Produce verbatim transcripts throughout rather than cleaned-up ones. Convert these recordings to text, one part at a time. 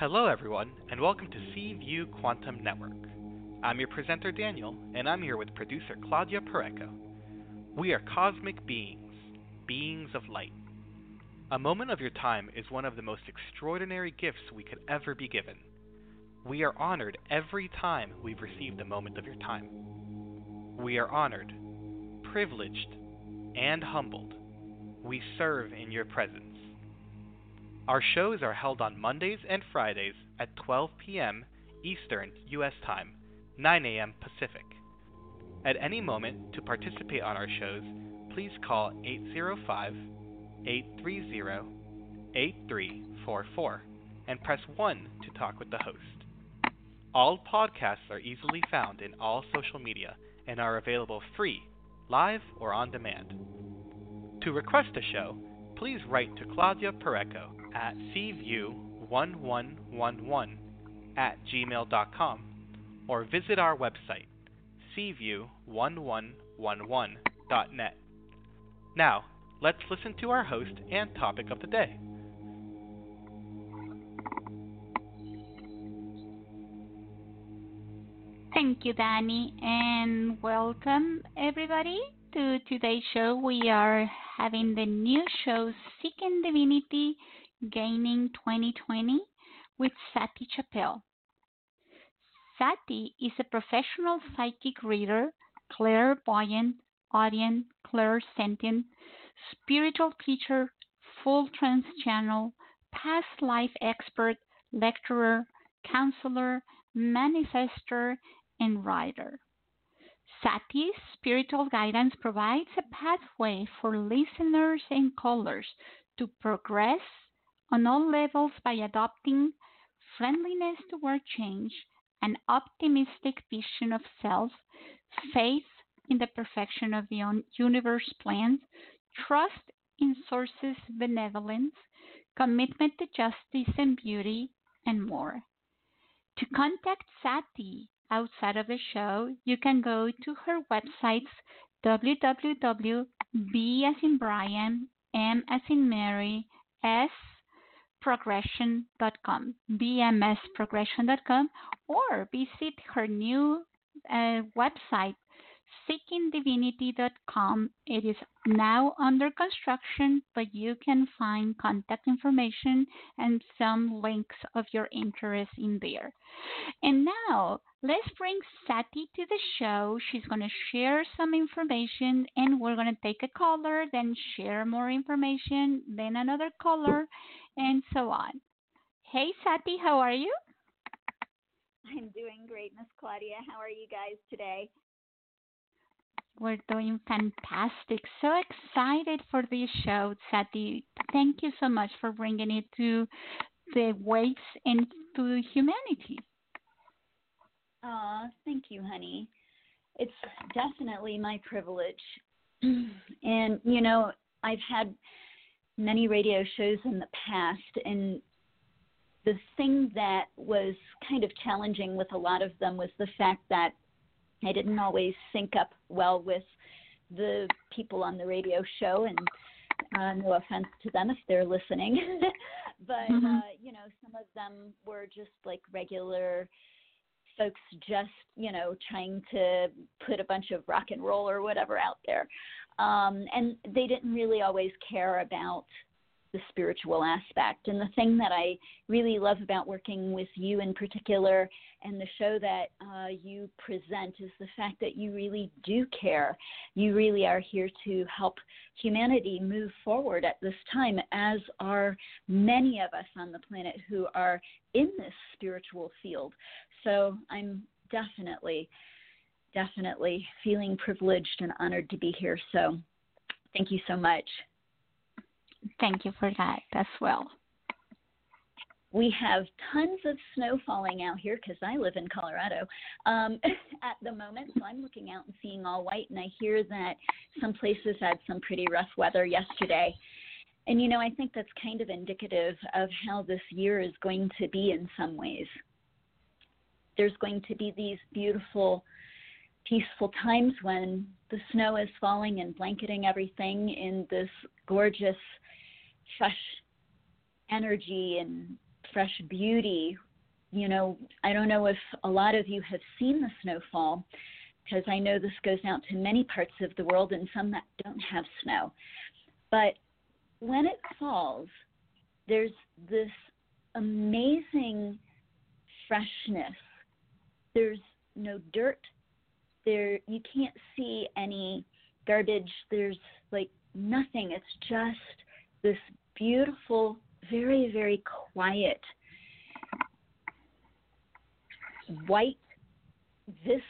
Hello everyone, and welcome to C-View Quantum Network. I'm your presenter Daniel, and I'm here with producer Claudia Pureco. We are cosmic beings, beings of light. A moment of your time is one of the most extraordinary gifts we could ever be given. We are honored every time we've received a moment of your time. We are honored, privileged, and humbled. We serve in your presence. Our shows are held on Mondays and Fridays at twelve p.m. Eastern U S time, nine a.m. Pacific. At any moment, to participate on our shows, please call eight zero five, eight three zero, eight three four four and press one to talk with the host. All podcasts are easily found in all social media and are available free, live, or on demand. To request a show, please write to Claudia Pureco at c view one one one one at gmail dot com or visit our website, c view one one one one dot net. Now, let's listen to our host and topic of the day. Thank you, Danny, and welcome, everybody, to today's show. We are having the new show, Seeking Divinity, Gaining twenty twenty, with Sati Chappelle. Sati is a professional psychic reader, clairvoyant, audience, clairsentient, spiritual teacher, full trance channel, past life expert, lecturer, counselor, manifestor, and writer. Sati's spiritual guidance provides a pathway for listeners and callers to progress on all levels by adopting friendliness toward change, an optimistic vision of self, faith in the perfection of the universe plans, trust in sources' benevolence, commitment to justice and beauty, and more. To contact Sati outside of the show, you can go to her websites, w w w dot b as in Brian, m as in Mary, s progression dot com, b m s progression dot com, or visit her new uh, website, seeking divinity dot com. It is now under construction, but you can find contact information and some links of your interest in there. And now, let's bring Sati to the show. She's going to share some information, and we're going to take a caller, then share more information, then another caller, and so on. Hey, Sati, how are you? I'm doing great, Miss Claudia. How are you guys today? We're doing fantastic. So excited for this show, Sati. Thank you so much for bringing it to the waves and to humanity. Aw, thank you, honey. It's definitely my privilege. And, you know, I've had many radio shows in the past, and the thing that was kind of challenging with a lot of them was the fact that I didn't always sync up well with the people on the radio show, and uh, no offense to them if they're listening, but, mm-hmm. uh, you know, some of them were just like regular folks just, you know, trying to put a bunch of rock and roll or whatever out there. Um, and they didn't really always care about the spiritual aspect. And the thing that I really love about working with you in particular and the show that uh, you present is the fact that you really do care. You really are here to help humanity move forward at this time, as are many of us on the planet who are in this spiritual field. So I'm definitely, definitely feeling privileged and honored to be here. So thank you so much. Thank you for that as well. We have tons of snow falling out here because I live in Colorado um, at the moment. So I'm looking out and seeing all white, and I hear that some places had some pretty rough weather yesterday. And, you know, I think that's kind of indicative of how this year is going to be in some ways. There's going to be these beautiful, peaceful times when the snow is falling and blanketing everything in this gorgeous, fresh energy and fresh beauty. You know, I don't know if a lot of you have seen the snowfall, because I know this goes out to many parts of the world and some that don't have snow. But when it falls, there's this amazing freshness. There's no dirt. There, you can't see any garbage. There's like nothing. It's just this beautiful, very, very quiet, white vista,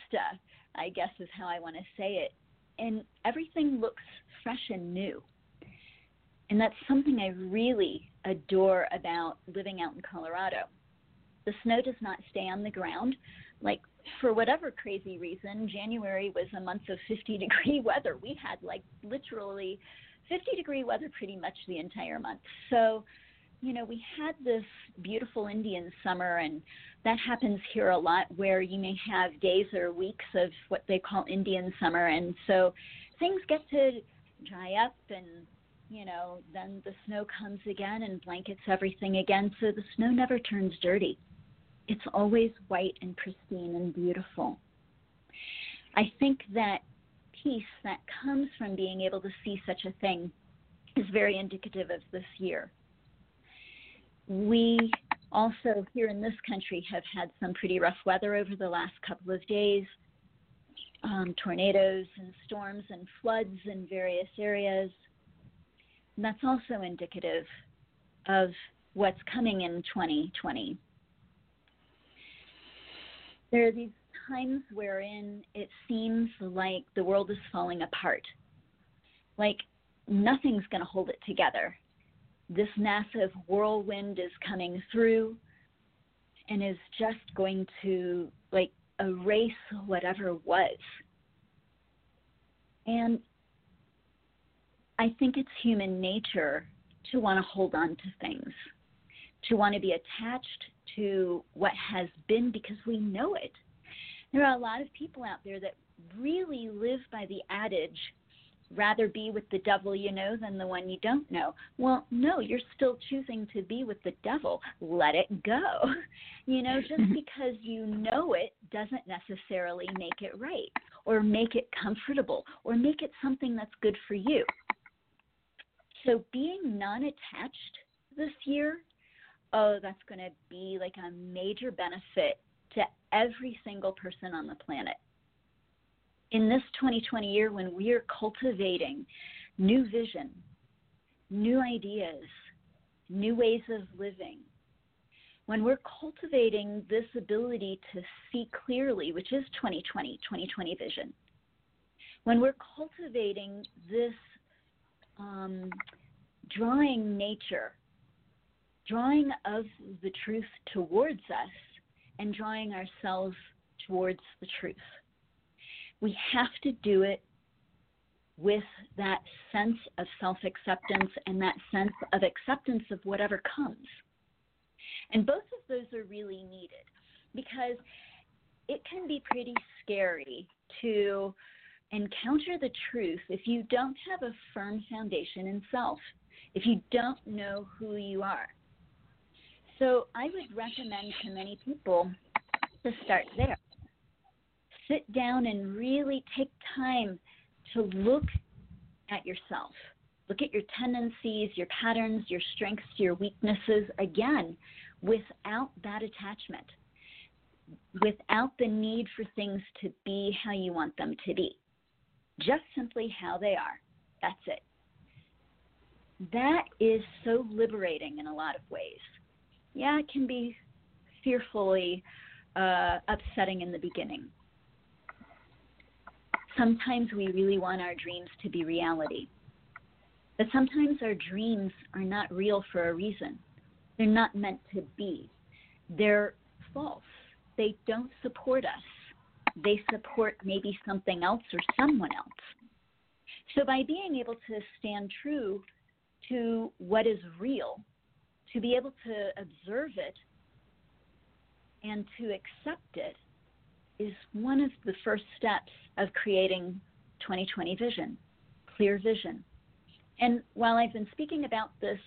I guess is how I want to say it. And everything looks fresh and new. And that's something I really adore about living out in Colorado. The snow does not stay on the ground. Like, for whatever crazy reason, January was a month of fifty-degree weather. We had, like, literally fifty-degree weather pretty much the entire month. So, you know, we had this beautiful Indian summer, and that happens here a lot, where you may have days or weeks of what they call Indian summer. And so things get to dry up, and, you know, then the snow comes again and blankets everything again. So the snow never turns dirty. It's always white and pristine and beautiful. I think that peace that comes from being able to see such a thing is very indicative of this year. We also here in this country have had some pretty rough weather over the last couple of days, um, tornadoes and storms and floods in various areas. And that's also indicative of what's coming in twenty twenty. There are these times wherein it seems like the world is falling apart, like nothing's going to hold it together. This massive whirlwind is coming through and is just going to, like, erase whatever was. And I think it's human nature to want to hold on to things, to want to be attached to what has been because we know it. There are a lot of people out there that really live by the adage, rather be with the devil you know than the one you don't know. Well, no, you're still choosing to be with the devil. Let it go. You know, just because you know it doesn't necessarily make it right, or make it comfortable, or make it something that's good for you. So being non-attached this year, oh, that's going to be like a major benefit to every single person on the planet. In this twenty twenty year, when we are cultivating new vision, new ideas, new ways of living, when we're cultivating this ability to see clearly, which is twenty twenty, twenty twenty vision, when we're cultivating this um, drawing nature, drawing of the truth towards us, and drawing ourselves towards the truth. We have to do it with that sense of self-acceptance and that sense of acceptance of whatever comes. And both of those are really needed, because it can be pretty scary to encounter the truth if you don't have a firm foundation in self, if you don't know who you are. So I would recommend to many people to start there. Sit down and really take time to look at yourself. Look at your tendencies, your patterns, your strengths, your weaknesses, again, without that attachment, without the need for things to be how you want them to be, just simply how they are. That's it. That is so liberating in a lot of ways. Yeah, it can be fearfully uh, upsetting in the beginning. Sometimes we really want our dreams to be reality. But sometimes our dreams are not real for a reason. They're not meant to be. They're false. They don't support us. They support maybe something else or someone else. So by being able to stand true to what is real, to be able to observe it and to accept it, is one of the first steps of creating twenty twenty vision, clear vision. And while I've been speaking about this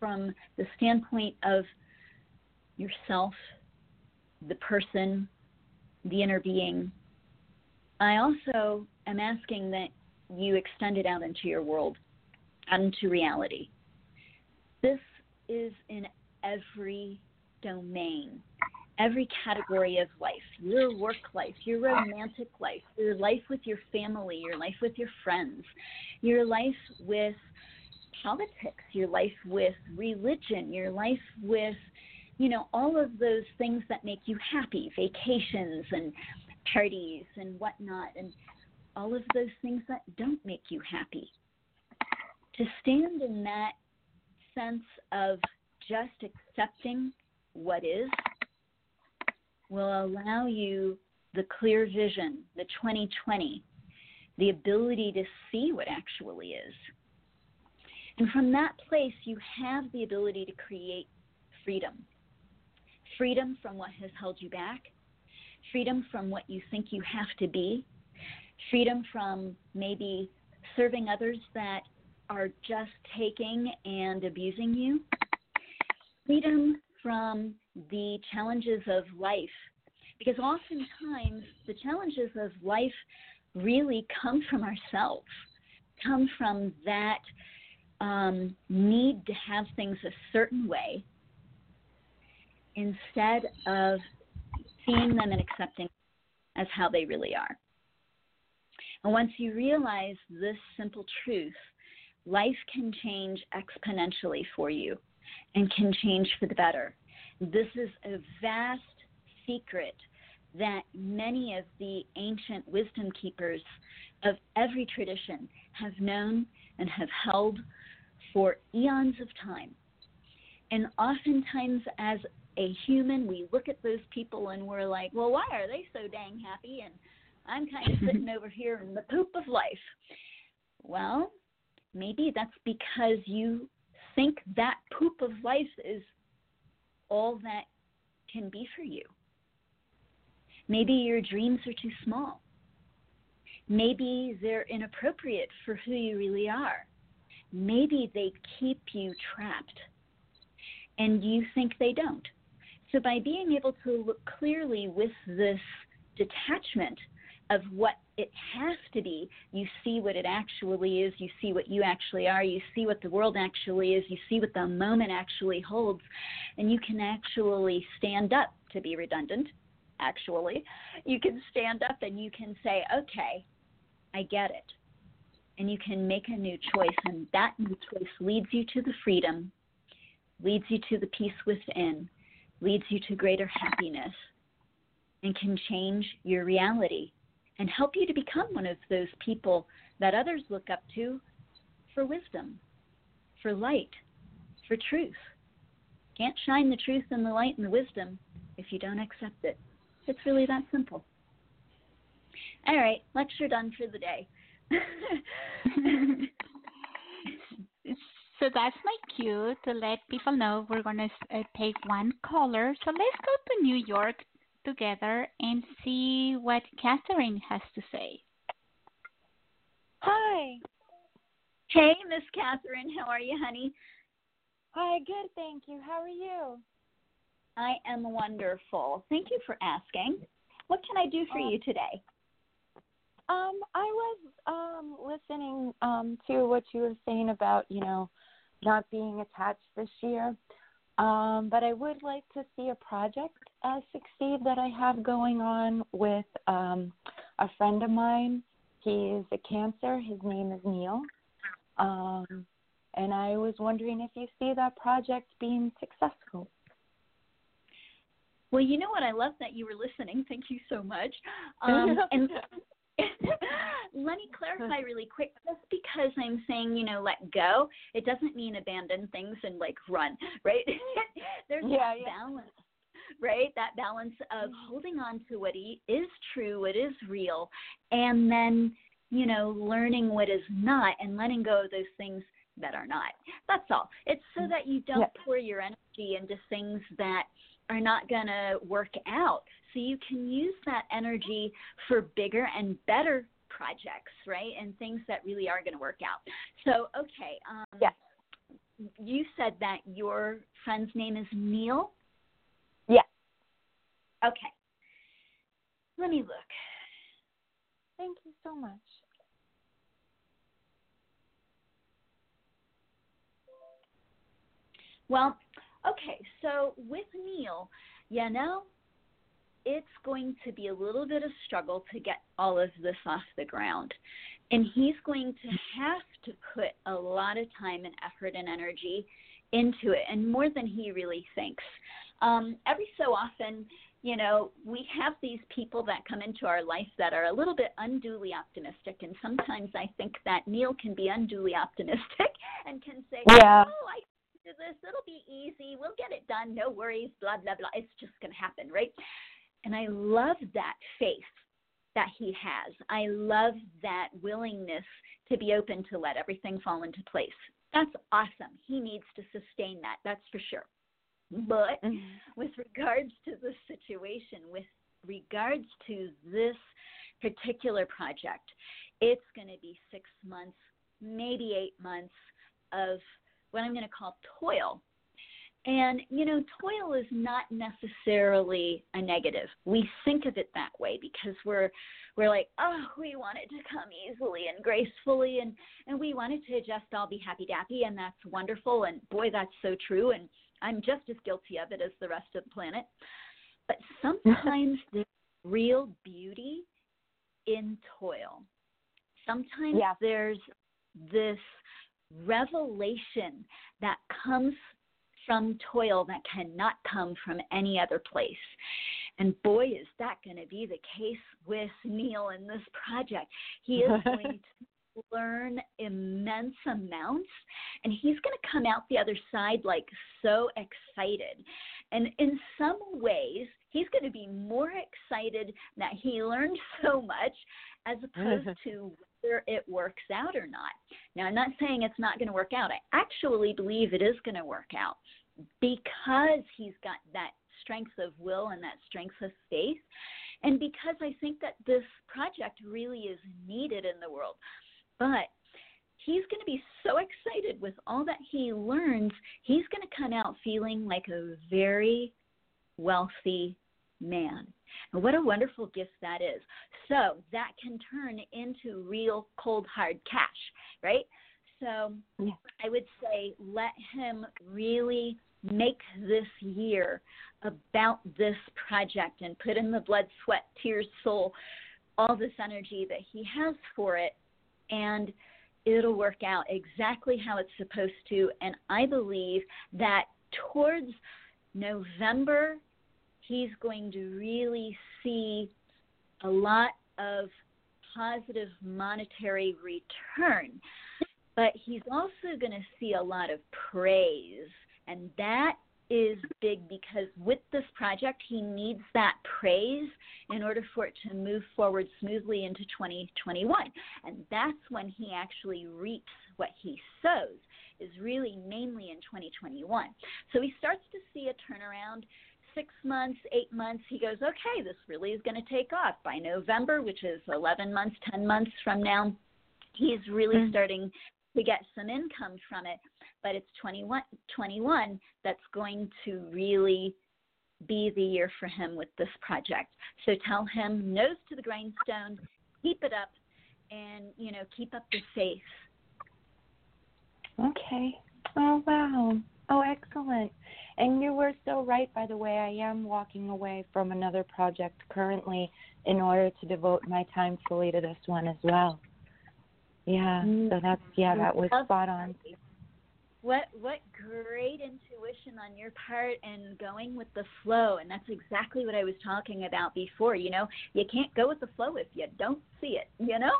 from the standpoint of yourself, the person, the inner being. I also am asking that you extend it out into your world, out into reality. This is in every domain, every category of life, your work life, your romantic life, your life with your family, your life with your friends, your life with politics, your life with religion, your life with, you know, all of those things that make you happy, vacations and parties and whatnot, and all of those things that don't make you happy. To stand in that sense of just accepting what is will allow you the clear vision, the twenty twenty, the ability to see what actually is. And from that place, you have the ability to create freedom. Freedom from what has held you back, freedom from what you think you have to be, freedom from maybe serving others that are just taking and abusing you, freedom from the challenges of life, because oftentimes the challenges of life really come from ourselves, come from that um, need to have things a certain way instead of seeing them and accepting them as how they really are. And once you realize this simple truth, life can change exponentially for you and can change for the better. This is a vast secret that many of the ancient wisdom keepers of every tradition have known and have held for eons of time. And oftentimes as a human, we look at those people and we're like, well, why are they so dang happy? And I'm kind of sitting over here in the poop of life. Well, maybe that's because you think that poop of life is all that can be for you. Maybe your dreams are too small. Maybe they're inappropriate for who you really are. Maybe they keep you trapped, and you think they don't. So by being able to look clearly with this detachment of what it has to be, you see what it actually is, you see what you actually are, you see what the world actually is, you see what the moment actually holds, and you can actually stand up, to be redundant, actually. You can stand up and you can say, okay, I get it. And you can make a new choice, and that new choice leads you to the freedom, leads you to the peace within, leads you to greater happiness, and can change your reality and help you to become one of those people that others look up to for wisdom, for light, for truth. Can't shine the truth and the light and the wisdom if you don't accept it. It's really that simple. All right, lecture done for the day. So that's my cue to let people know we're going to uh, take one caller. So let's go to New York together and see what Catherine has to say. Hi. Hey, Miss Catherine. How are you, honey? Hi, good, thank you. How are you? I am wonderful. Thank you for asking. What can I do for um, you today? Um, I was um, listening um, to what you were saying about, you know, not being attached this year. Um, but I would like to see a project uh, succeed that I have going on with um, a friend of mine. He is a Cancer. His name is Neil. Um, and I was wondering if you see that project being successful. Well, you know what? I love that you were listening. Thank you so much. Um, and let me clarify really quick. Just because I'm saying, you know, let go, it doesn't mean abandon things and like run, right? There's yeah, that yeah. balance, right? That balance of holding on to what is true, what is real, and then, you know, learning what is not and letting go of those things that are not. That's all. It's so that you don't yeah. pour your energy into things that are not going to work out. So you can use that energy for bigger and better projects, right? And things that really are going to work out. So, okay. Um, yes. You said that your friend's name is Neil? Okay. Let me look. Thank you so much. Well, okay, so with Neil, you know, it's going to be a little bit of struggle to get all of this off the ground. And he's going to have to put a lot of time and effort and energy into it, and more than he really thinks. Um, every so often, you know, we have these people that come into our life that are a little bit unduly optimistic, and sometimes I think that Neil can be unduly optimistic and can say, yeah. oh, I can do this, it'll be easy, we'll get it done, no worries, blah, blah, blah, it's just going to happen, right? And I love that faith that he has. I love that willingness to be open to let everything fall into place. That's awesome. He needs to sustain that, that's for sure. But with regards to the situation, with regards to this particular project, it's going to be six months, maybe eight months of what I'm going to call toil. And, you know, toil is not necessarily a negative. We think of it that way because we're we're like, oh, we want it to come easily and gracefully, and, and we want it to just all be happy-dappy, and that's wonderful, and boy, that's so true, and I'm just as guilty of it as the rest of the planet. But sometimes there's real beauty in toil. Sometimes yeah. there's this revelation that comes from toil that cannot come from any other place. And boy, is that going to be the case with Neil in this project. He is going to learn immense amounts, and he's going to come out the other side like so excited. And in some ways, he's going to be more excited that he learned so much as opposed to whether it works out or not. Now, I'm not saying it's not going to work out. I actually believe it is going to work out because he's got that strength of will and that strength of faith, and because I think that this project really is needed in the world. But he's going to be so excited with all that he learns, he's going to come out feeling like a very wealthy man. And what a wonderful gift that is. So that can turn into real cold, hard cash, right? So yeah. I would say let him really make this year about this project and put in the blood, sweat, tears, soul, all this energy that he has for it. And it'll work out exactly how it's supposed to. And I believe that towards November, he's going to really see a lot of positive monetary return. But he's also going to see a lot of praise. And that is big because with this project, he needs that praise in order for it to move forward smoothly into twenty twenty-one. And that's when he actually reaps what he sows, is really mainly in twenty twenty-one. So he starts to see a turnaround. Six months, eight months, he goes, okay, this really is going to take off. By November, which is eleven months, ten months from now, he's really mm-hmm. starting to get some income from it. But it's twenty-one that's going to really be the year for him with this project. So tell him nose to the grindstone, keep it up, and, you know, keep up the faith. Okay. Oh, wow. Oh, excellent. And you were so right, by the way. I am walking away from another project currently in order to devote my time fully to this one as well. Yeah, mm-hmm. so that's, yeah, that was spot on. What what great intuition on your part and going with the flow. And that's exactly what I was talking about before. You know, you can't go with the flow if you don't see it, you know?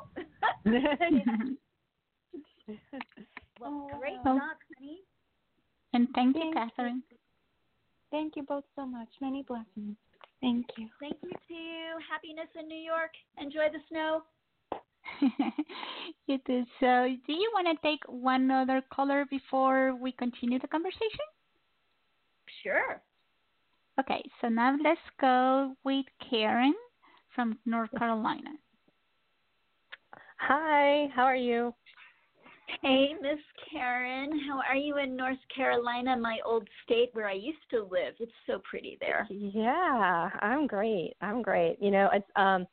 Well, oh, great wow. job, honey. And thank, thank you, Catherine. You. Thank you both so much. Many blessings. Thank you. Thank you, too. Happiness in New York. Enjoy the snow. You too. So do you want to take one other caller before we continue the conversation? Sure. Okay, so now let's go with Karen from North Carolina. Hi, how are you? Hey, Miss Karen, how are you in North Carolina, my old state where I used to live? It's so pretty there. Yeah, I'm great. I'm great. You know, it's, um,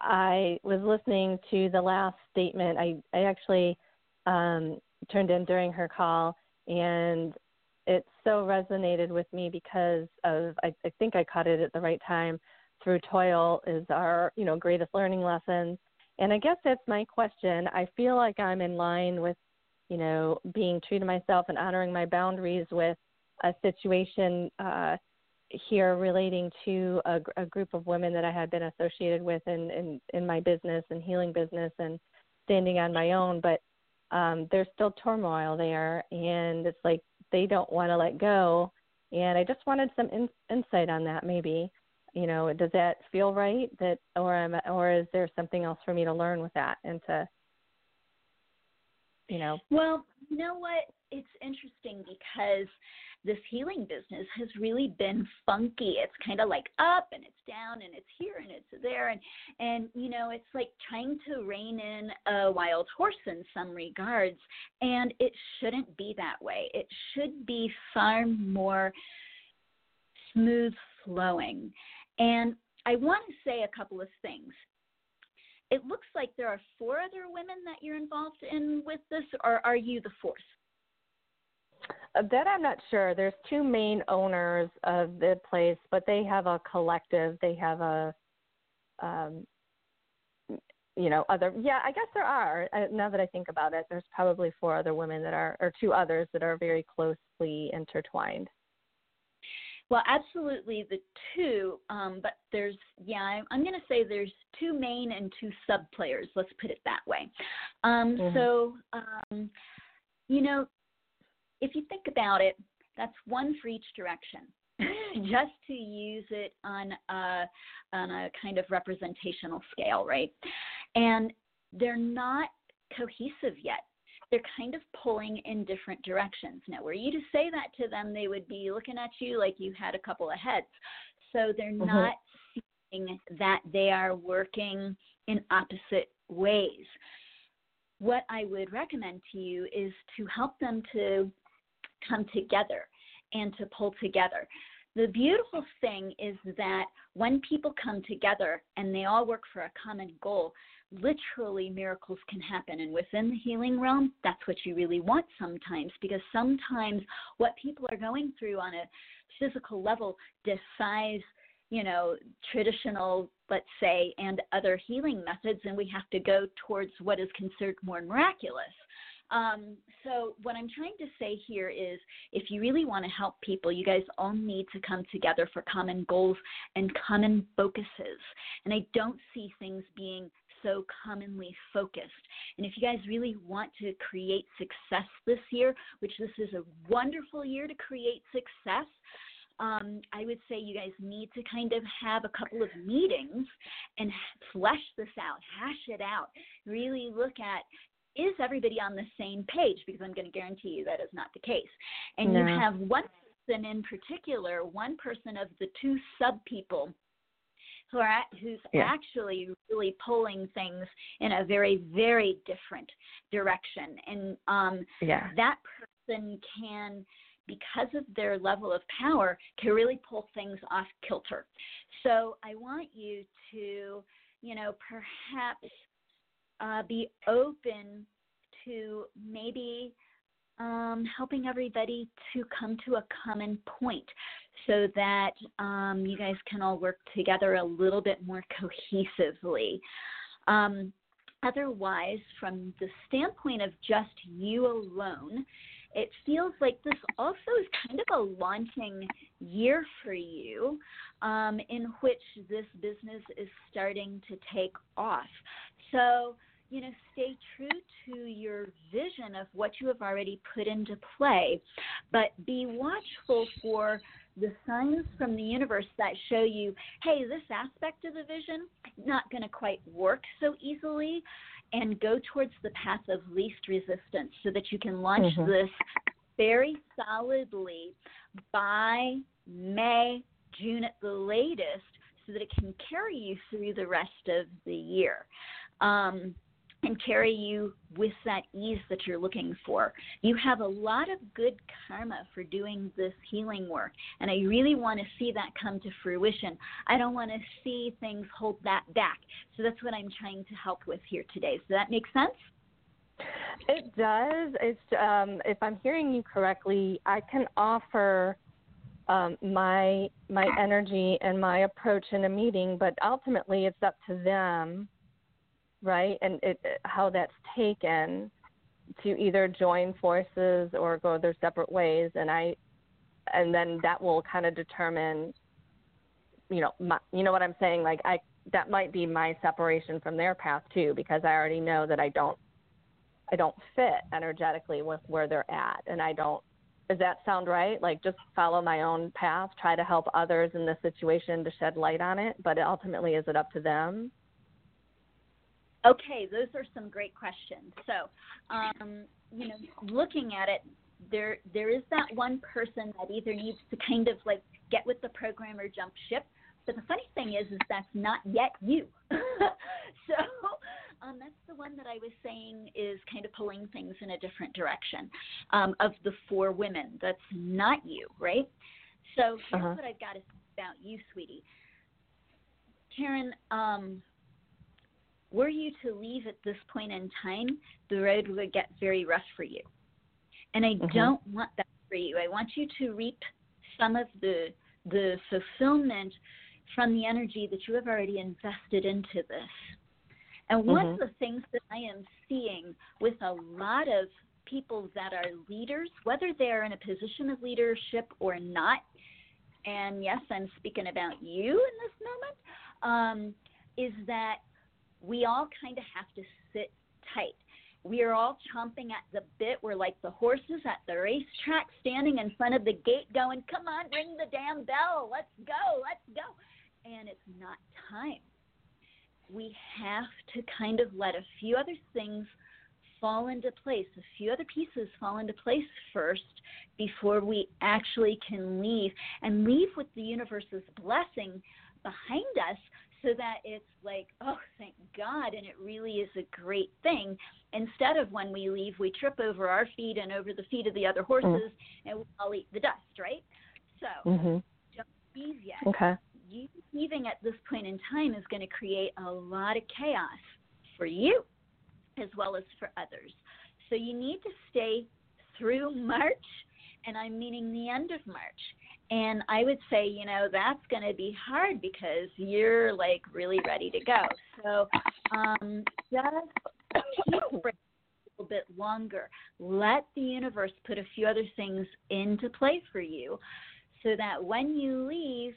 I was listening to the last statement. I, I actually um, turned in during her call, and it so resonated with me because of, I, I think I caught it at the right time, through toil is our, you know, greatest learning lessons. And I guess that's my question. I feel like I'm in line with, you know, being true to myself and honoring my boundaries with a situation uh, here relating to a, a group of women that I had been associated with in, in, in my business and healing business and standing on my own. But um, there's still turmoil there, and it's like they don't want to let go. And I just wanted some in, insight on that maybe. You know, does that feel right? That, or am, or is there something else for me to learn with that and to, you know? Well, you know what? It's interesting because this healing business has really been funky. It's kind of like up and it's down and it's here and it's there. And, and you know, it's like trying to rein in a wild horse in some regards. And it shouldn't be that way. It should be far more smooth flowing. And I want to say a couple of things. It looks like there are four other women that you're involved in with this, or are you the fourth? That I'm not sure. There's two main owners of the place, but they have a collective. They have a, um, you know, other. Yeah, I guess there are. Now that I think about it, there's probably four other women that are, or two others that are very closely intertwined. Well, absolutely the two, um, but there's, yeah, I'm, I'm going to say there's two main and two sub players. Let's put it that way. Um, mm-hmm. So, um, you know, if you think about it, that's one for each direction. Just to use it on a, on a kind of representational scale, right? And they're not cohesive yet. They're kind of pulling in different directions. Now, were you to say that to them, they would be looking at you like you had a couple of heads. So they're mm-hmm. not seeing that they are working in opposite ways. What I would recommend to you is to help them to come together and to pull together. The beautiful thing is that when people come together and they all work for a common goal, literally miracles can happen. And within the healing realm, that's what you really want sometimes, because sometimes what people are going through on a physical level defies, you know, traditional, let's say, and other healing methods, and we have to go towards what is considered more miraculous. Um, so what I'm trying to say here is if you really want to help people, you guys all need to come together for common goals and common focuses. And I don't see things being so commonly focused. And if you guys really want to create success this year, which this is a wonderful year to create success, Um, I would say you guys need to kind of have a couple of meetings and flesh this out, hash it out, really look at, is everybody on the same page? Because I'm going to guarantee you that is not the case. And no. You have one person in particular, one person of the two sub-people who are, who's yeah. actually really pulling things in a very, very different direction. And um, yeah. that person can, because of their level of power, can really pull things off kilter. So I want you to, you know, perhaps uh, be open to maybe um, helping everybody to come to a common point so that um, you guys can all work together a little bit more cohesively. Um, otherwise, from the standpoint of just you alone, it feels like this also is kind of a launching year for you, um, in which this business is starting to take off. So, you know, stay true to your vision of what you have already put into play, but be watchful for the signs from the universe that show you, hey, this aspect of the vision not going to quite work so easily, and go towards the path of least resistance so that you can launch mm-hmm. this very solidly by May, June at the latest, so that it can carry you through the rest of the year. Um, and carry you with that ease that you're looking for. You have a lot of good karma for doing this healing work, and I really want to see that come to fruition. I don't want to see things hold that back. So that's what I'm trying to help with here today. Does that make sense? It does. It's um, if I'm hearing you correctly, I can offer um, my my energy and my approach in a meeting, but ultimately it's up to them, right? And it, it, how that's taken to either join forces or go their separate ways, and I, and then that will kind of determine, you know, my, you know what I'm saying? Like I, that might be my separation from their path too, because I already know that I don't. I don't fit energetically with where they're at. And I don't, does that sound right? Like just follow my own path, try to help others in this situation to shed light on it. But ultimately, is it up to them? Okay. Those are some great questions. So, um, you know, looking at it, there, there is that one person that either needs to kind of like get with the program or jump ship. But the funny thing is, is that's not yet you. So, Um, that's the one that I was saying is kind of pulling things in a different direction um, of the four women. That's not you, right? So here's uh-huh. what I've got to say about you, sweetie. Karen, um, were you to leave at this point in time, the road would get very rough for you. And I uh-huh. don't want that for you. I want you to reap some of the the fulfillment from the energy that you have already invested into this. And one mm-hmm. of the things that I am seeing with a lot of people that are leaders, whether they're in a position of leadership or not, and yes, I'm speaking about you in this moment, um, is that we all kind of have to sit tight. We are all chomping at the bit. We're like the horses at the racetrack standing in front of the gate going, come on, ring the damn bell. Let's go. Let's go. And it's not time. We have to kind of let a few other things fall into place, a few other pieces fall into place first before we actually can leave and leave with the universe's blessing behind us so that it's like, oh, thank God, and it really is a great thing. Instead of when we leave, we trip over our feet and over the feet of the other horses mm-hmm. and we all eat the dust, right? So mm-hmm. don't leave yet. Okay. You leaving at this point in time is going to create a lot of chaos for you as well as for others. So you need to stay through March, and I'm meaning the end of March. And I would say, you know, that's going to be hard because you're, like, really ready to go. So um, just keep breaking a little bit longer. Let the universe put a few other things into play for you so that when you leave,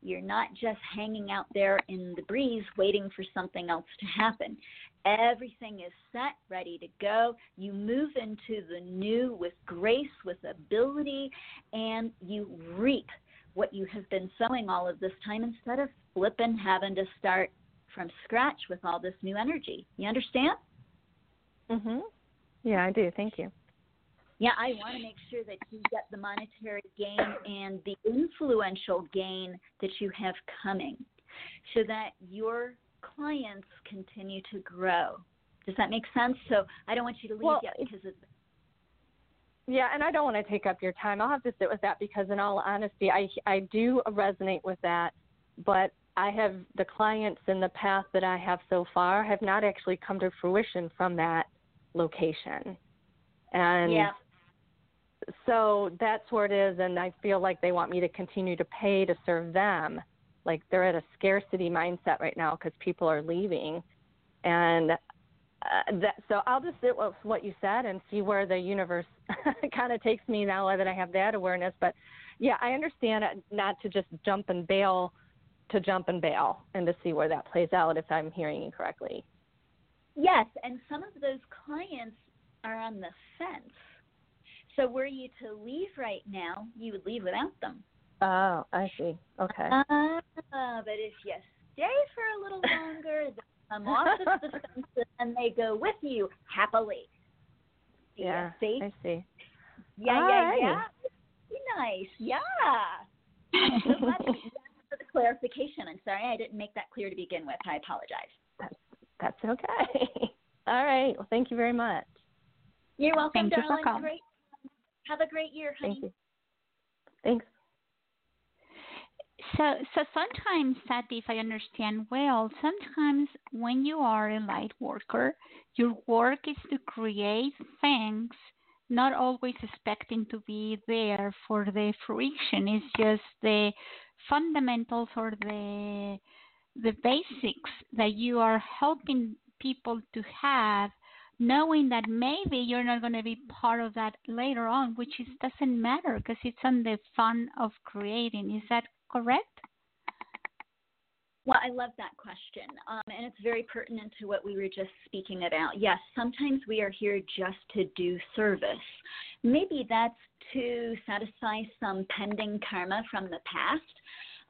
you're not just hanging out there in the breeze waiting for something else to happen. Everything is set, ready to go. You move into the new with grace, with ability, and you reap what you have been sowing all of this time instead of flipping, having to start from scratch with all this new energy. You understand? Mm-hmm. Yeah, I do. Thank you. Yeah, I want to make sure that you get the monetary gain and the influential gain that you have coming so that your clients continue to grow. Does that make sense? So I don't want you to leave well, yet because it's... Yeah, and I don't want to take up your time. I'll have to sit with that because in all honesty, I, I do resonate with that, but I have the clients in the path that I have so far have not actually come to fruition from that location. And yeah. so that's where it is, and I feel like they want me to continue to pay to serve them. Like they're at a scarcity mindset right now because people are leaving. And uh, that, so I'll just sit with what you said and see where the universe kind of takes me now that I have that awareness. But, yeah, I understand not to just jump and bail, to jump and bail and to see where that plays out if I'm hearing you correctly. Yes, and some of those clients are on the fence. So were you to leave right now, you would leave without them. Oh, I see. Okay. Uh, but if you stay for a little longer, they come off of the fence and they go with you happily. Yeah, see? I see. Yeah, All yeah, right. yeah. Be nice. Yeah. So that's, that's for the clarification. I'm sorry I didn't make that clear to begin with. I apologize. That's, that's okay. All right. Well, thank you very much. You're welcome, thank darling. You for calling. Great. Have a great year, honey. Thank you. Thanks. So, so sometimes, Sati, if I understand well, sometimes when you are a light worker, your work is to create things, not always expecting to be there for the fruition. It's just the fundamentals or the the basics that you are helping people to have, knowing that maybe you're not going to be part of that later on, which is, doesn't matter because it's on the fun of creating. Is that correct? Well, I love that question, um, and it's very pertinent to what we were just speaking about. Yes, sometimes we are here just to do service. Maybe that's to satisfy some pending karma from the past.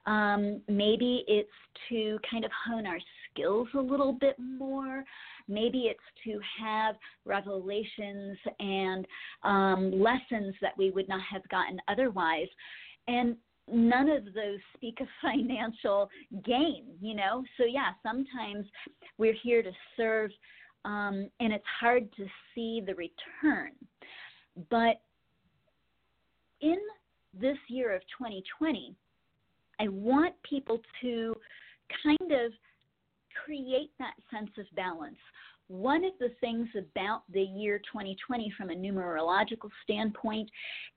Um, maybe it's to kind of hone our skills a little bit more. Maybe it's to have revelations and um, lessons that we would not have gotten otherwise. And none of those speak of financial gain, you know. So, yeah, sometimes we're here to serve, um, and it's hard to see the return. But in this year of twenty twenty, I want people to kind of create that sense of balance. One of the things about the year twenty twenty from a numerological standpoint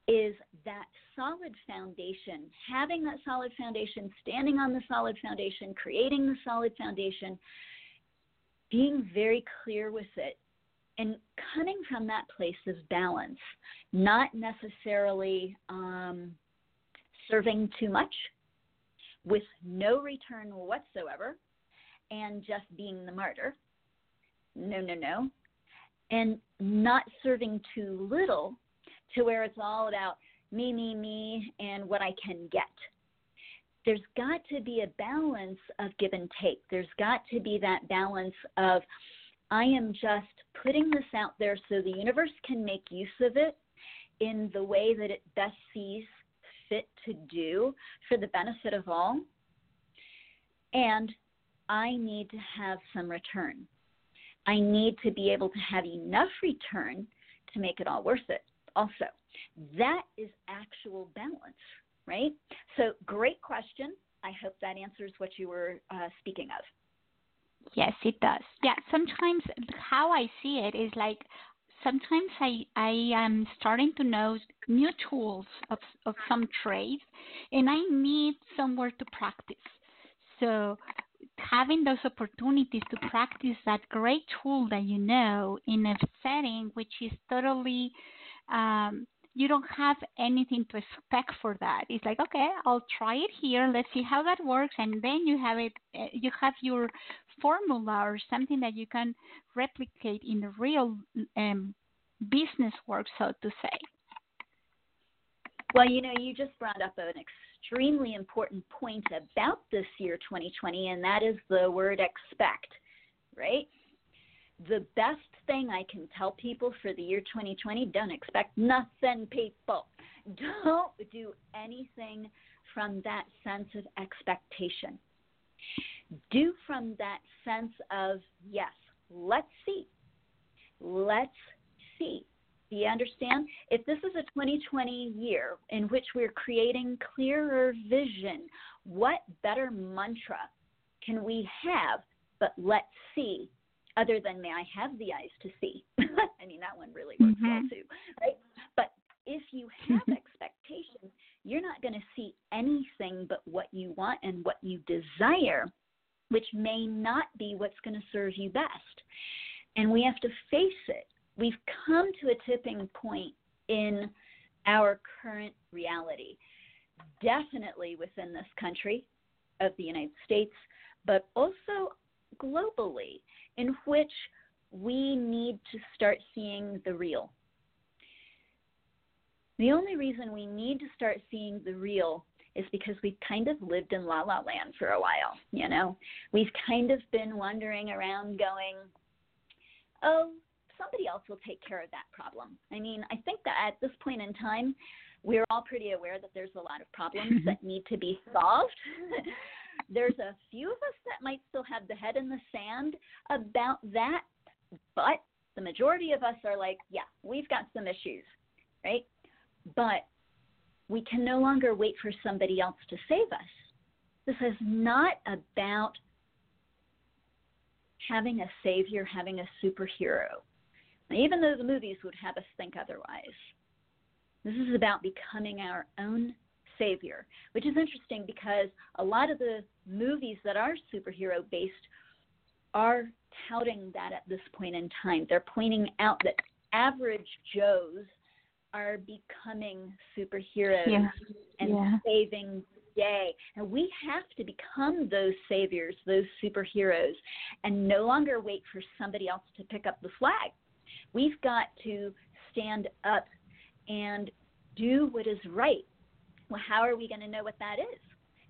is that solid foundation, having that solid foundation, standing on the solid foundation, creating the solid foundation, being very clear with it, and coming from that place of balance, not necessarily um, serving too much, with no return whatsoever, and just being the martyr. No, no, no. And not serving too little to where it's all about me, me, me, and what I can get. There's got to be a balance of give and take. There's got to be that balance of I am just putting this out there so the universe can make use of it in the way that it best sees fit to do for the benefit of all. And I need to have some return. I need to be able to have enough return to make it all worth it also. That is actual balance, right? So great question. I hope that answers what you were uh, speaking of. Yes, it does. Yeah, sometimes how I see it is like sometimes I, I am starting to know new tools of, of some trades, and I need somewhere to practice. So having those opportunities to practice that great tool that you know in a setting which is totally, um, you don't have anything to expect for that. It's like, okay, I'll try it here. Let's see how that works. And then you have it, you have your formula or something that you can replicate in the real um, business work, so to say. Well, you know, you just brought up an extremely important point about this year twenty twenty, and that is the word expect, right? The best thing I can tell people for the year twenty twenty, don't expect nothing, people. Don't do anything from that sense of expectation. Do from that sense of, yes, let's see. Let's see. Do you understand? If this is a twenty twenty year in which we're creating clearer vision, what better mantra can we have but let's see, other than may I have the eyes to see? I mean, that one really works mm-hmm. well too, right? But if you have expectations, you're not going to see anything but what you want and what you desire, which may not be what's going to serve you best. And we have to face it. We've come to a tipping point in our current reality, definitely within this country of the United States, but also globally, in which we need to start seeing the real. The only reason we need to start seeing the real is because we've kind of lived in la-la land for a while, you know. We've kind of been wandering around going, oh, somebody else will take care of that problem. I mean, I think that at this point in time, we're all pretty aware that there's a lot of problems that need to be solved. There's a few of us that might still have the head in the sand about that, But the majority of us are like, yeah, we've got some issues, right? But we can no longer wait for somebody else to save us. This is not about having a savior, having a superhero, even though the movies would have us think otherwise. This is about becoming our own savior, which is interesting because a lot of the movies that are superhero-based are touting that at this point in time. They're pointing out that average Joes are becoming superheroes yeah. and yeah. saving day. And we have to become those saviors, those superheroes, and no longer wait for somebody else to pick up the flag. We've got to stand up and do what is right. Well, how are we going to know what that is?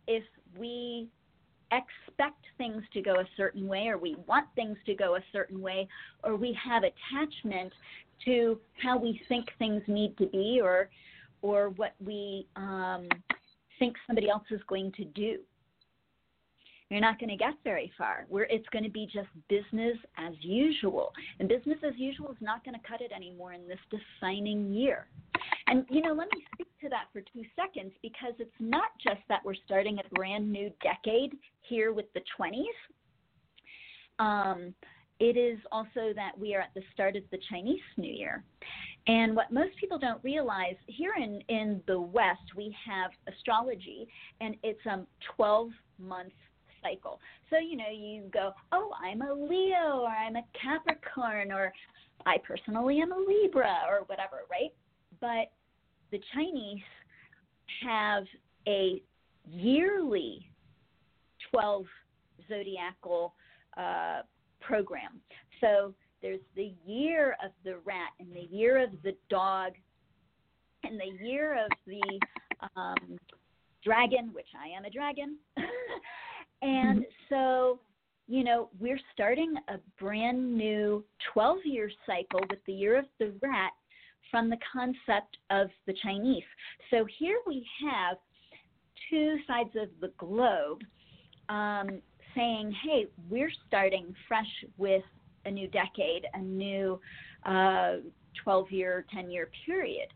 If we expect things to go a certain way, or we want things to go a certain way, or we have attachment to how we think things need to be, or or what we um, think somebody else is going to do, you're not going to get very far. Where it's going to be just business as usual. And business as usual is not going to cut it anymore in this defining year. And, you know, let me speak to that for two seconds, because it's not just that we're starting a brand new decade here with the twenties. Um, it is also that we are at the start of the Chinese New Year. And what most people don't realize, here in, in the West, we have astrology, and it's a twelve-month cycle. So, you know, you go, oh, I'm a Leo, or I'm a Capricorn, or I personally am a Libra, or whatever, right? But the Chinese have a yearly twelve zodiacal uh, program. So there's the year of the rat, and the year of the dog, and the year of the um, dragon, which I am a dragon. And so, you know, we're starting a brand new twelve-year cycle with the year of the rat from the concept of the Chinese. So here we have two sides of the globe um, saying, hey, we're starting fresh with a new decade, a new uh, twelve-year, ten-year period.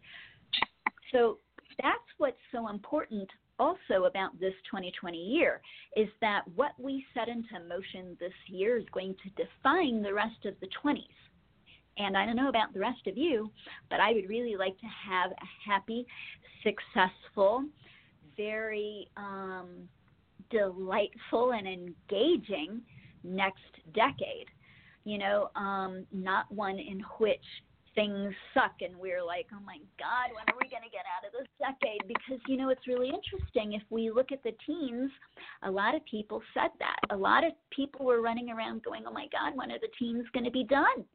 So that's what's so important also about this twenty twenty year, is that what we set into motion this year is going to define the rest of the twenties. And I don't know about the rest of you, but I would really like to have a happy, successful, very um, delightful and engaging next decade. You know, um, not one in which things suck and we're like, oh my God, when are we going to get out of this decade? Because, you know, it's really interesting. If we look at the teens, a lot of people said that. A lot of people were running around going, oh my God, when are the teens going to be done?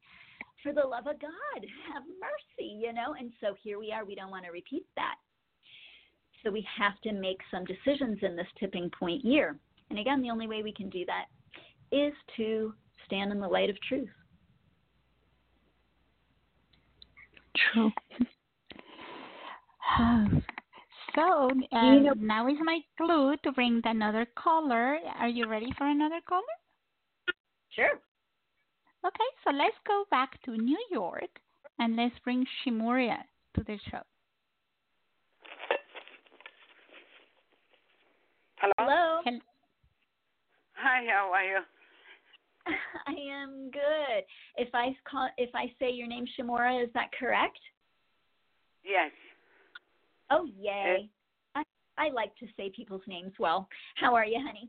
For the love of God, have mercy, you know? And so here we are. We don't want to repeat that. So we have to make some decisions in this tipping point year. And again, the only way we can do that is to stand in the light of truth. True. Oh. So um, you know, now is my clue to bring another caller. Are you ready for another caller? Sure. Okay, so let's go back to New York and let's bring Shimuria to the show. Hello? Hello. Hello. Hi, how are you? I am good. If I call, if I say your name, Shimura, is that correct? Yes. Oh, yay. Uh, I, I like to say people's names well. How are you, honey?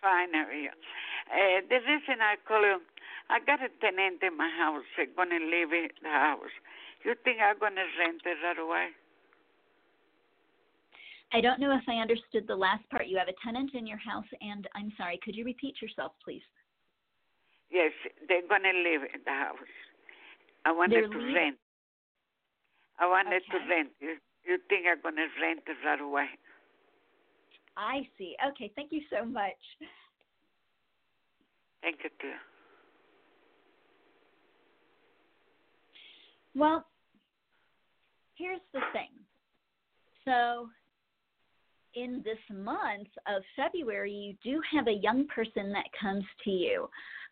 Fine, how are you? Uh, the reason I call you, I got a tenant in my house. I'm going to leave it, the house. You think I'm going to rent it right away? I don't know if I understood the last part. You have a tenant in your house, and I'm sorry, could you repeat yourself, please? Yes, they're going to live in the house. I wanted to rent. I wanted okay. to rent. You, you think I'm going to rent it right away? I see. Okay, thank you so much. Thank you, too. Well, here's the thing. So in this month of February, you do have a young person that comes to you.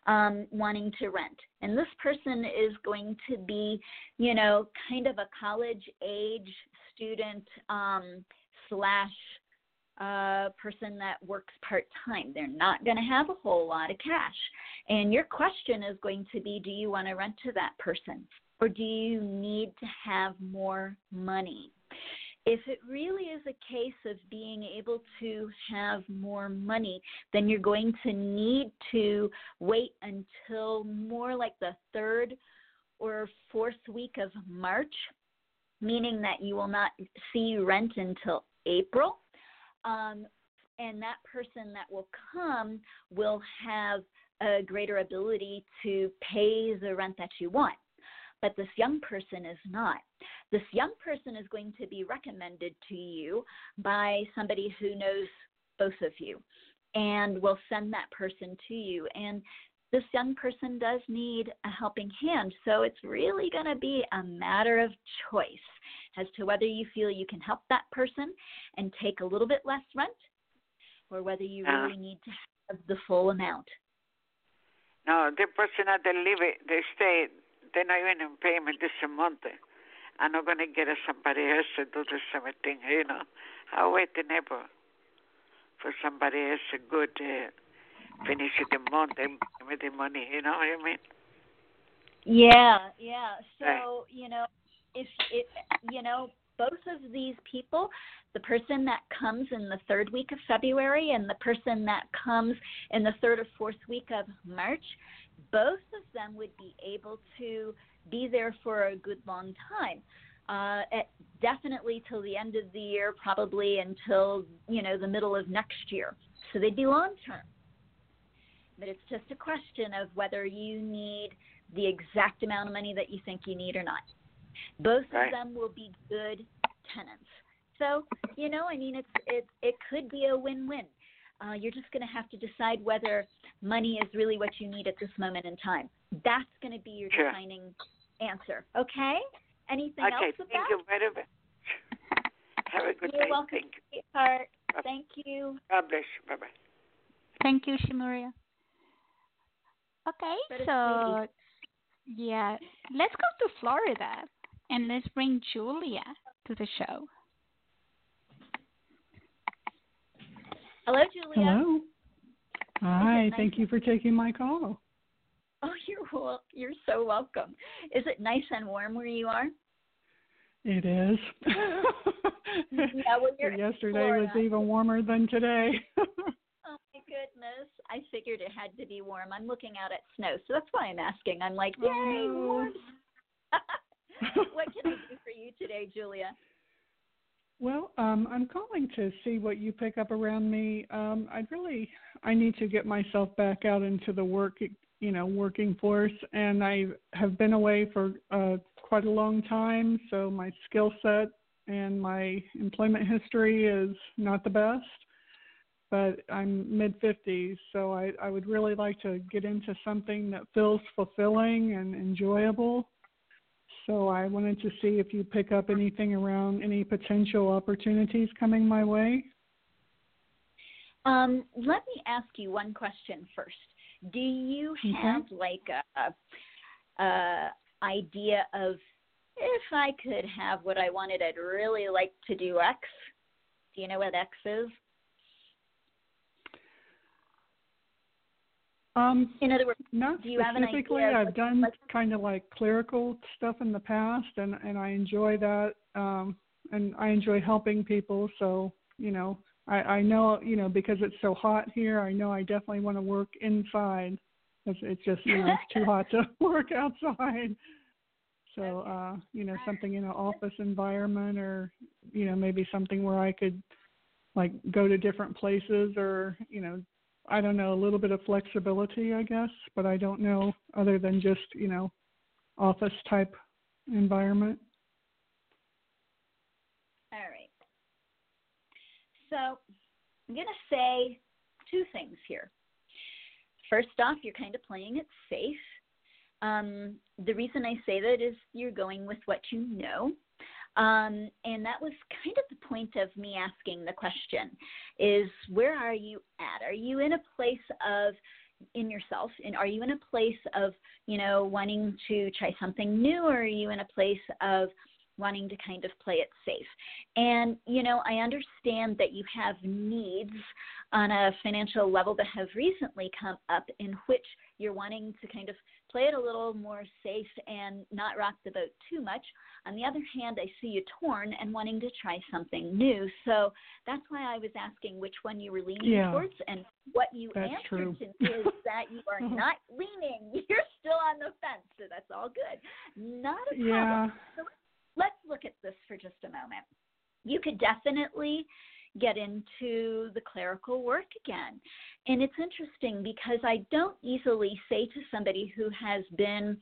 um, wanting to rent. And this person is going to be, you know, kind of a college-age student um, slash uh, person that works part-time. They're not going to have a whole lot of cash. And your question is going to be, do you want to rent to that person? Or do you need to have more money? If it really is a case of being able to have more money, then you're going to need to wait until more like the third or fourth week of March, meaning that you will not see rent until April. Um, and that person that will come will have a greater ability to pay the rent that you want. But this young person is not. This young person is going to be recommended to you by somebody who knows both of you and will send that person to you. And this young person does need a helping hand. So it's really going to be a matter of choice as to whether you feel you can help that person and take a little bit less rent or whether you uh, really need to have the full amount. No, the person that they leave it, they stay. They're not even in payment this month. I'm not going to get somebody else to do the same thing, you know. I'll wait in April for somebody else to go to finish the month and give me the money, you know what I mean? Yeah, yeah. So, right. you know, if it, you know, both of these people, the person that comes in the third week of February and the person that comes in the third or fourth week of March, both of them would be able to be there for a good long time, uh, at definitely till the end of the year, probably until, you know, the middle of next year. So they'd be long-term. But it's just a question of whether you need the exact amount of money that you think you need or not. Both right. of them will be good tenants. So, you know, I mean, it's it, it could be a win-win. Uh, you're just going to have to decide whether money is really what you need at this moment in time. That's going to be your sure. defining answer. Okay? Anything okay, else about that? Okay, thank you very much. Have a good you're day. Welcome, thank you. Sweetheart. Bye. Thank you. God bless you. Bye-bye. Thank you, Shimuria. Okay, but so, yeah, let's go to Florida, and let's bring Julia to the show. Hello, Julia. Hello. Hi. Nice Thank you for taking my call. Oh, you're well, you're so welcome. Is it nice and warm where you are? It is. Yeah, well, you're yesterday Florida. Was even warmer than today. Oh my goodness! I figured it had to be warm. I'm looking out at snow, so that's why I'm asking. I'm like, yay, oh. warm. What can I do for you today, Julia? Well, um, I'm calling to see what you pick up around me. Um, I really, I need to get myself back out into the work, you know, working force, and I have been away for uh, quite a long time, so my skill set and my employment history is not the best, but I'm mid fifties, so I, I would really like to get into something that feels fulfilling and enjoyable. So I wanted to see if you pick up anything around any potential opportunities coming my way. Um, let me ask you one question first. Do you have mm-hmm. like a, a idea of if I could have what I wanted, I'd really like to do X? Do you know what X is? Um, in other words, not do you specifically, have an idea I've done kind of like clerical stuff in the past, and, and I enjoy that, um, and I enjoy helping people. So, you know, I, I know, you know, because it's so hot here, I know I definitely want to work inside. It's, it's just, you know, it's too hot to work outside. So, uh, you know, something in an office environment or, you know, maybe something where I could, like, go to different places or, you know, I don't know, a little bit of flexibility, I guess, but I don't know other than just, you know, office type environment. All right. So I'm going to say two things here. First off, you're kind of playing it safe. Um, the reason I say that is you're going with what you know. Um, and that was kind of the point of me asking the question is, where are you at? Are you in a place of in yourself, and are you in a place of, you know, wanting to try something new, or are you in a place of wanting to kind of play it safe? And, you know, I understand that you have needs on a financial level that have recently come up in which you're wanting to kind of play it a little more safe and not rock the boat too much. On the other hand, I see you torn and wanting to try something new. So that's why I was asking which one you were leaning yeah, towards, and what you answered is that you are not leaning. You're still on the fence, so that's all good. Not a problem. Yeah. So let's look at this for just a moment. You could definitely get into the clerical work again. And it's interesting because I don't easily say to somebody who has been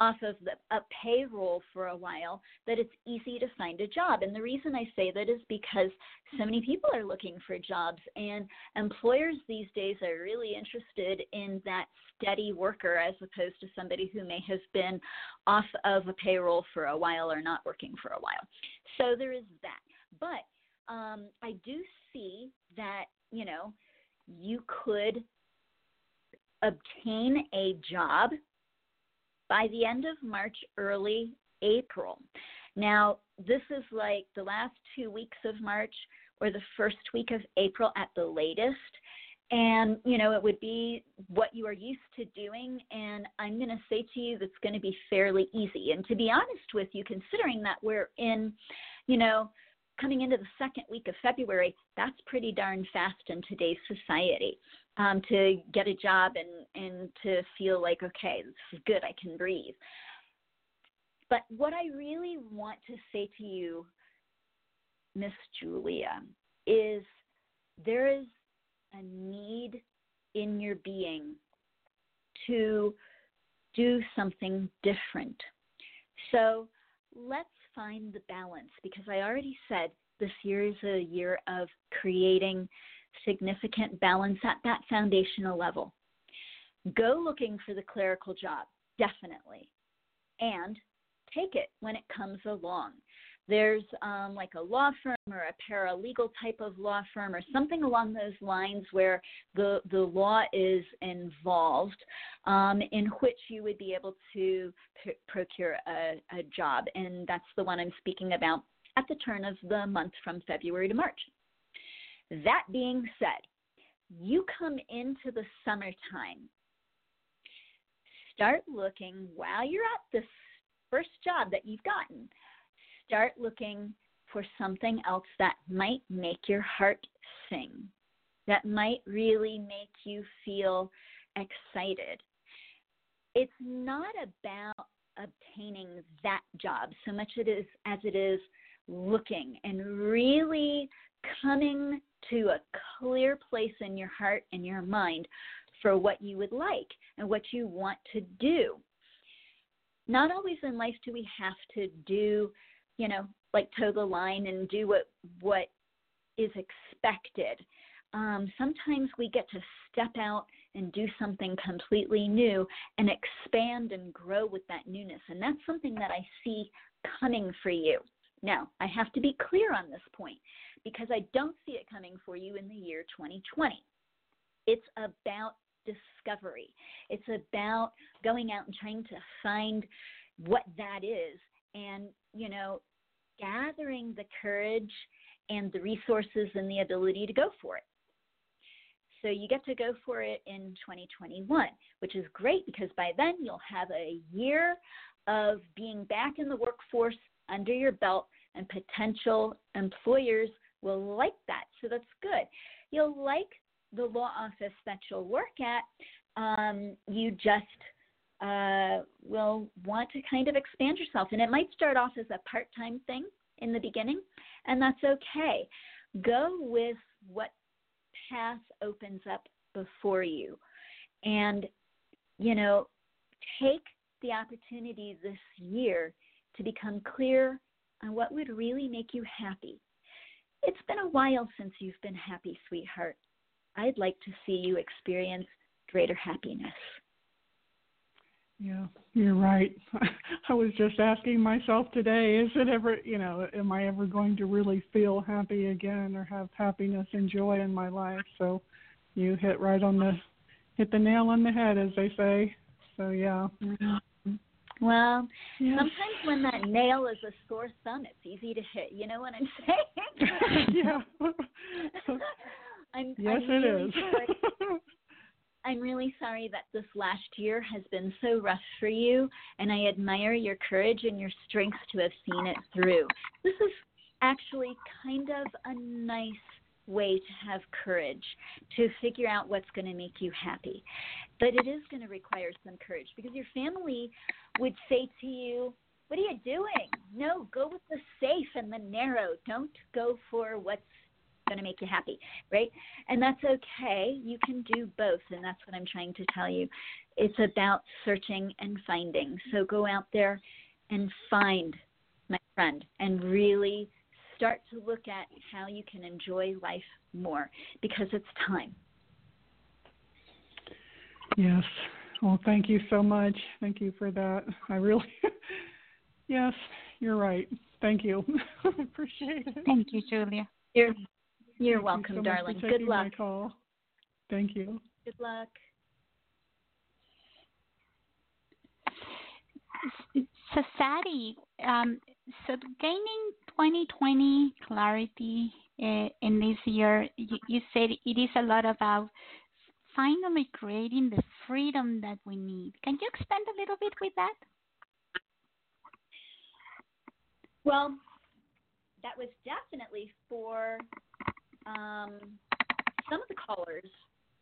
off of the, a payroll for a while that it's easy to find a job. And the reason I say that is because so many people are looking for jobs, and employers these days are really interested in that steady worker as opposed to somebody who may have been off of a payroll for a while or not working for a while. So there is that. But um, I do see that, you know, you could obtain a job by the end of March, early April. Now, this is like the last two weeks of March or the first week of April at the latest. And, you know, it would be what you are used to doing. And I'm going to say to you that's going to be fairly easy. And to be honest with you, considering that we're in, you know, coming into the second week of February, that's pretty darn fast in today's society um, to get a job and, and to feel like, okay, this is good, I can breathe. But what I really want to say to you, Miss Julia, is there is a need in your being to do something different. So let's find the balance, because I already said this year is a year of creating significant balance at that foundational level. Go looking for the clerical job, definitely, and take it when it comes along. There's um, like a law firm or a paralegal type of law firm or something along those lines where the, the law is involved, um, in which you would be able to p- procure a, a job. And that's the one I'm speaking about at the turn of the month from February to March. That being said, you come into the summertime. Start looking while you're at this first job that you've gotten. Start looking for something else that might make your heart sing, that might really make you feel excited. It's not about obtaining that job so much it is as it is looking and really coming to a clear place in your heart and your mind for what you would like and what you want to do. Not always in life do we have to do, you know, like toe the line and do what what is expected. Um, sometimes we get to step out and do something completely new and expand and grow with that newness. And that's something that I see coming for you. Now, I have to be clear on this point because I don't see it coming for you in the year twenty twenty. It's about discovery. It's about going out and trying to find what that is. And, you know, gathering the courage and the resources and the ability to go for it. So you get to go for it in twenty twenty-one, which is great because by then you'll have a year of being back in the workforce under your belt, and potential employers will like that. So that's good. You'll like the law office that you'll work at. Um, you just Uh, will want to kind of expand yourself. And it might start off as a part-time thing in the beginning, and that's okay. Go with what path opens up before you. And, you know, take the opportunity this year to become clear on what would really make you happy. It's been a while since you've been happy, sweetheart. I'd like to see you experience greater happiness. Yeah, you're right. I was just asking myself today, is it ever, you know, am I ever going to really feel happy again or have happiness and joy in my life? So you hit right on the hit the nail on the head, as they say. So, yeah. Well, yeah. Sometimes when that nail is a sore thumb, it's easy to hit. You know what I'm saying? Yeah. I'm, yes, I'm it really is. Sorry. I'm really sorry that this last year has been so rough for you, and I admire your courage and your strength to have seen it through. This is actually kind of a nice way to have courage, to figure out what's going to make you happy. But it is going to require some courage, because your family would say to you, what are you doing? No, go with the safe and the narrow. Don't go for what's going to make you happy, right? And that's okay. You can do both, and that's what I'm trying to tell you. It's about searching and finding. So go out there and find, my friend, and really start to look at how you can enjoy life more, because it's time. Yes. Well, thank you so much. Thank you for that. I really, yes, you're right. Thank you. I appreciate it. Thank you, Julia. You're, you're thank welcome, you so darling. Good luck. Call. Thank you. Good luck. So, Sati, um, so gaining twenty twenty clarity uh, in this year, you, you said it is a lot about finally creating the freedom that we need. Can you expand a little bit with that? Well, that was definitely for um, some of the callers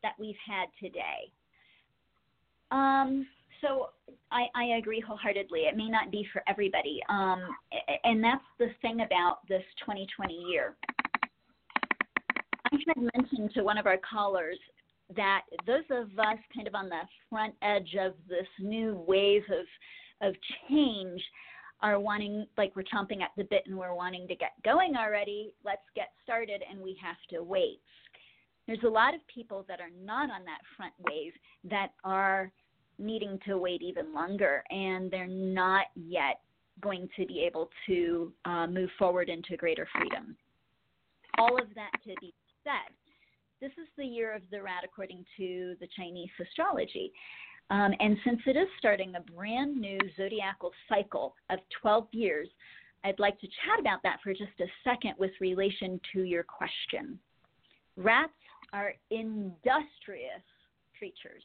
that we've had today. Um, so I, I agree wholeheartedly. It may not be for everybody. Um, and that's the thing about this twenty twenty year. I had mentioned to one of our callers that those of us kind of on the front edge of this new wave of, of change are wanting, like we're chomping at the bit and we're wanting to get going already. Let's get started, and we have to wait. There's a lot of people that are not on that front wave that are needing to wait even longer, and they're not yet going to be able to uh, move forward into greater freedom. All of that to be said, this is the year of the rat according to the Chinese astrology. Um, and since it is starting a brand new zodiacal cycle of twelve years, I'd like to chat about that for just a second with relation to your question. Rats are industrious creatures.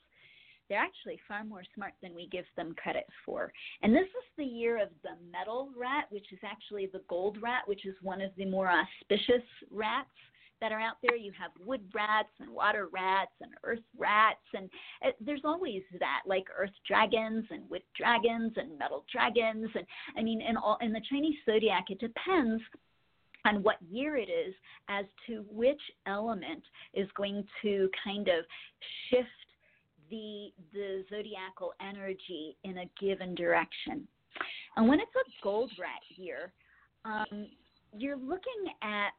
They're actually far more smart than we give them credit for. And this is the year of the metal rat, which is actually the gold rat, which is one of the more auspicious rats that are out there. You have wood rats and water rats and earth rats, and uh, there's always that, like earth dragons and wood dragons and metal dragons. And I mean, in all in the Chinese zodiac, it depends on what year it is as to which element is going to kind of shift the the zodiacal energy in a given direction. And when it's a gold rat year, um, you're looking at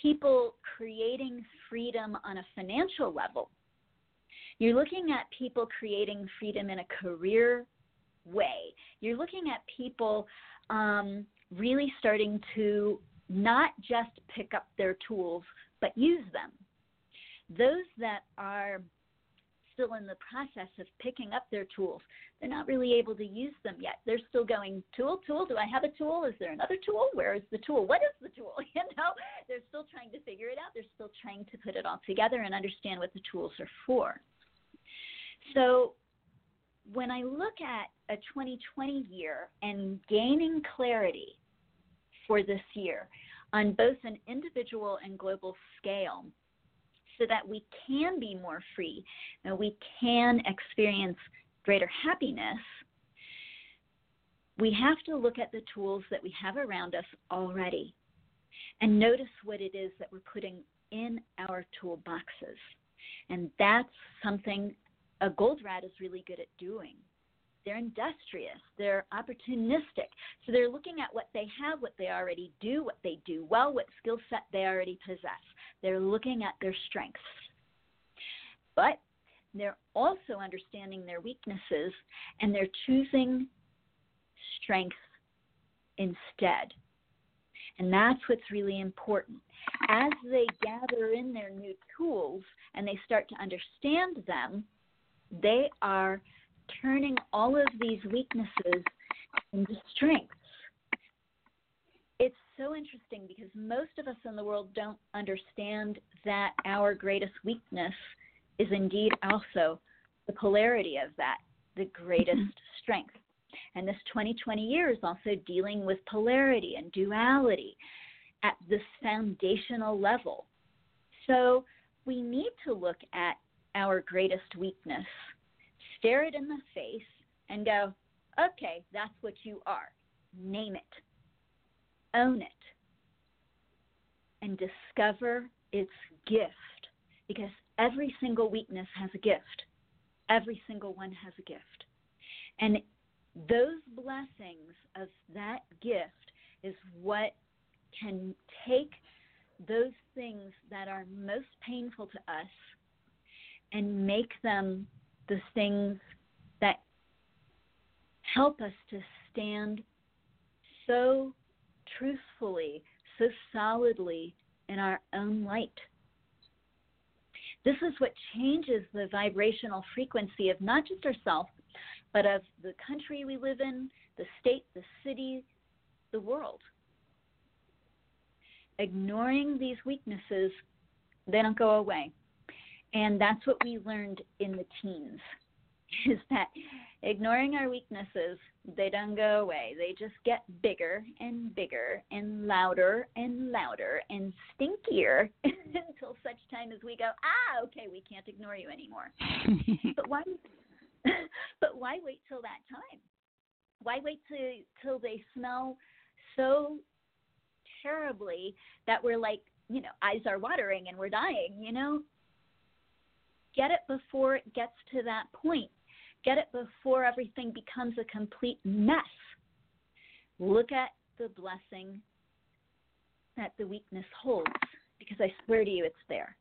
people creating freedom on a financial level. You're looking at people creating freedom in a career way. You're looking at people um, really starting to not just pick up their tools, but use them. Those that are still in the process of picking up their tools, they're not really able to use them yet. They're still going, tool, tool, do I have a tool? Is there another tool? Where is the tool? What is the tool? You know, they're still trying to figure it out. They're still trying to put it all together and understand what the tools are for. So when I look at a twenty twenty year and gaining clarity for this year on both an individual and global scale, so that we can be more free and we can experience greater happiness, we have to look at the tools that we have around us already and notice what it is that we're putting in our toolboxes. And that's something a gold rat is really good at doing. They're industrious. They're opportunistic. So they're looking at what they have, what they already do, what they do well, what skill set they already possess. They're looking at their strengths. But they're also understanding their weaknesses, and they're choosing strength instead. And that's what's really important. As they gather in their new tools and they start to understand them, they are turning all of these weaknesses into strengths. It's so interesting because most of us in the world don't understand that our greatest weakness is indeed also the polarity of that, the greatest mm-hmm. strength. And this twenty twenty year is also dealing with polarity and duality at this foundational level. So we need to look at our greatest weakness, stare it in the face, and go, okay, that's what you are. Name it. Own it. And discover its gift, because every single weakness has a gift. Every single one has a gift. And those blessings of that gift is what can take those things that are most painful to us and make them the things that help us to stand so truthfully, so solidly in our own light. This is what changes the vibrational frequency of not just ourselves, but of the country we live in, the state, the city, the world. Ignoring these weaknesses, they don't go away. And that's what we learned in the teens, is that ignoring our weaknesses, they don't go away. They just get bigger and bigger and louder and louder and stinkier until such time as we go, ah, okay, we can't ignore you anymore. But why But why wait till that time? Why wait till, till they smell so terribly that we're like, you know, eyes are watering and we're dying, you know? Get it before it gets to that point. Get it before everything becomes a complete mess. Look at the blessing that the weakness holds, because I swear to you it's there.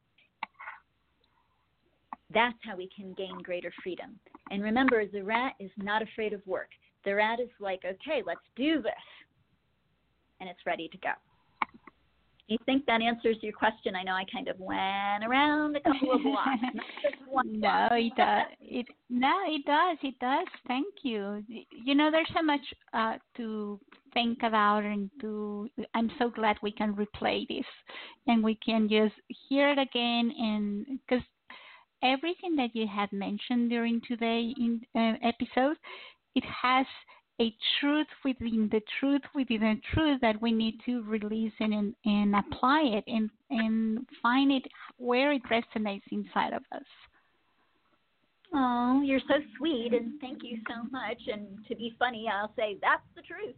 That's how we can gain greater freedom. And remember, the rat is not afraid of work. The rat is like, okay, let's do this. And it's ready to go. Do you think that answers your question? I know I kind of went around a couple of blocks. Not just one block. No, it does. It, no, it does. It does. Thank you. You know, there's so much uh, to think about and to, I'm so glad we can replay this and we can just hear it again, and because everything that you have mentioned during today's uh, episode, it has a truth within the truth within the truth that we need to release and, and, and apply it and, and find it where it resonates inside of us. Oh, you're so sweet, and thank you so much. And to be funny, I'll say, that's the truth.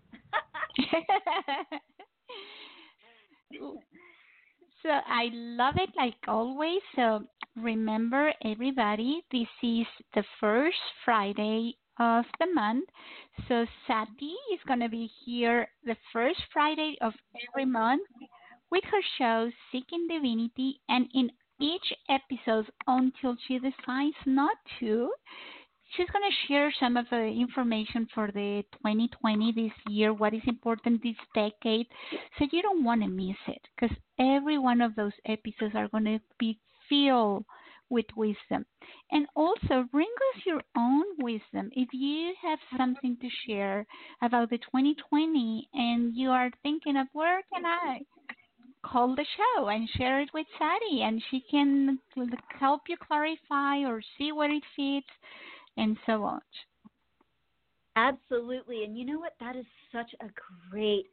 So I love it, like always. So remember, everybody, this is the first Friday of the month. So Sati is going to be here the first Friday of every month with her show, Seeking Divinity. And in each episode, until she decides not to, she's going to share some of the information for the twenty twenty this year, what is important this decade. So you don't want to miss it, because every one of those episodes are going to be filled with wisdom. And also bring us your own wisdom. If you have something to share about the twenty twenty and you are thinking of where can I call the show and share it with Sati, and she can help you clarify or see where it fits, and so on. Absolutely. And you know what? That is such a great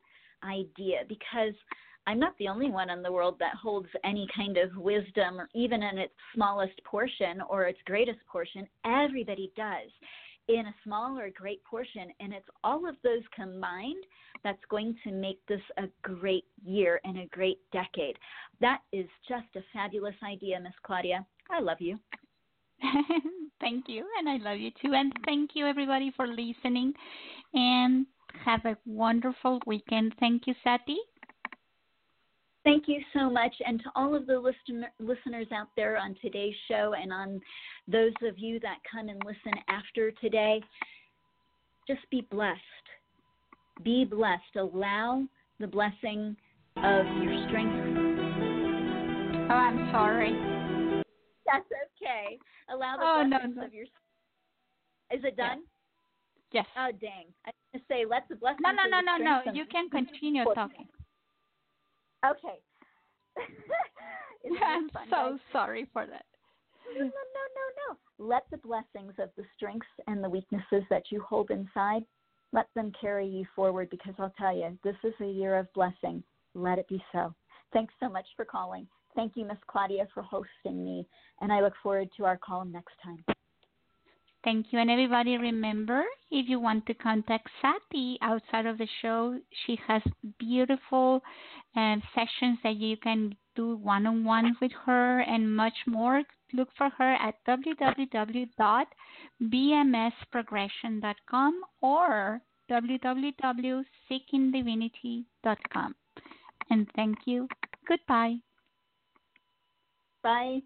idea, because I'm not the only one in the world that holds any kind of wisdom, or even in its smallest portion or its greatest portion. Everybody does in a small or great portion. And it's all of those combined that's going to make this a great year and a great decade. That is just a fabulous idea, Miss Claudia. I love you. Thank you, and I love you too, and thank you everybody for listening, and have a wonderful weekend. Thank you, Sati. Thank you so much, and to all of the listen- listeners out there on today's show, and on those of you that come and listen after today, just be blessed. Be blessed. Allow the blessing of your strength. Oh, I'm sorry. That's okay. Allow the oh, blessings no, no. of your Is it done? Yes. yes. Oh, dang. I was going to say, let's bless No, no, no, no, no. Some. You can continue talking. Okay. I'm fun, so right? sorry for that. No, no, no, no. Let the blessings of the strengths and the weaknesses that you hold inside, let them carry you forward, because I'll tell you, this is a year of blessing. Let it be so. Thanks so much for calling. Thank you, Miss Claudia, for hosting me, and I look forward to our call next time. Thank you, and everybody, remember, if you want to contact Sati outside of the show, she has beautiful uh, sessions that you can do one-on-one with her and much more. Look for her at w w w dot b m s progression dot com or w w w dot seeking divinity dot com. And thank you. Goodbye. Bye.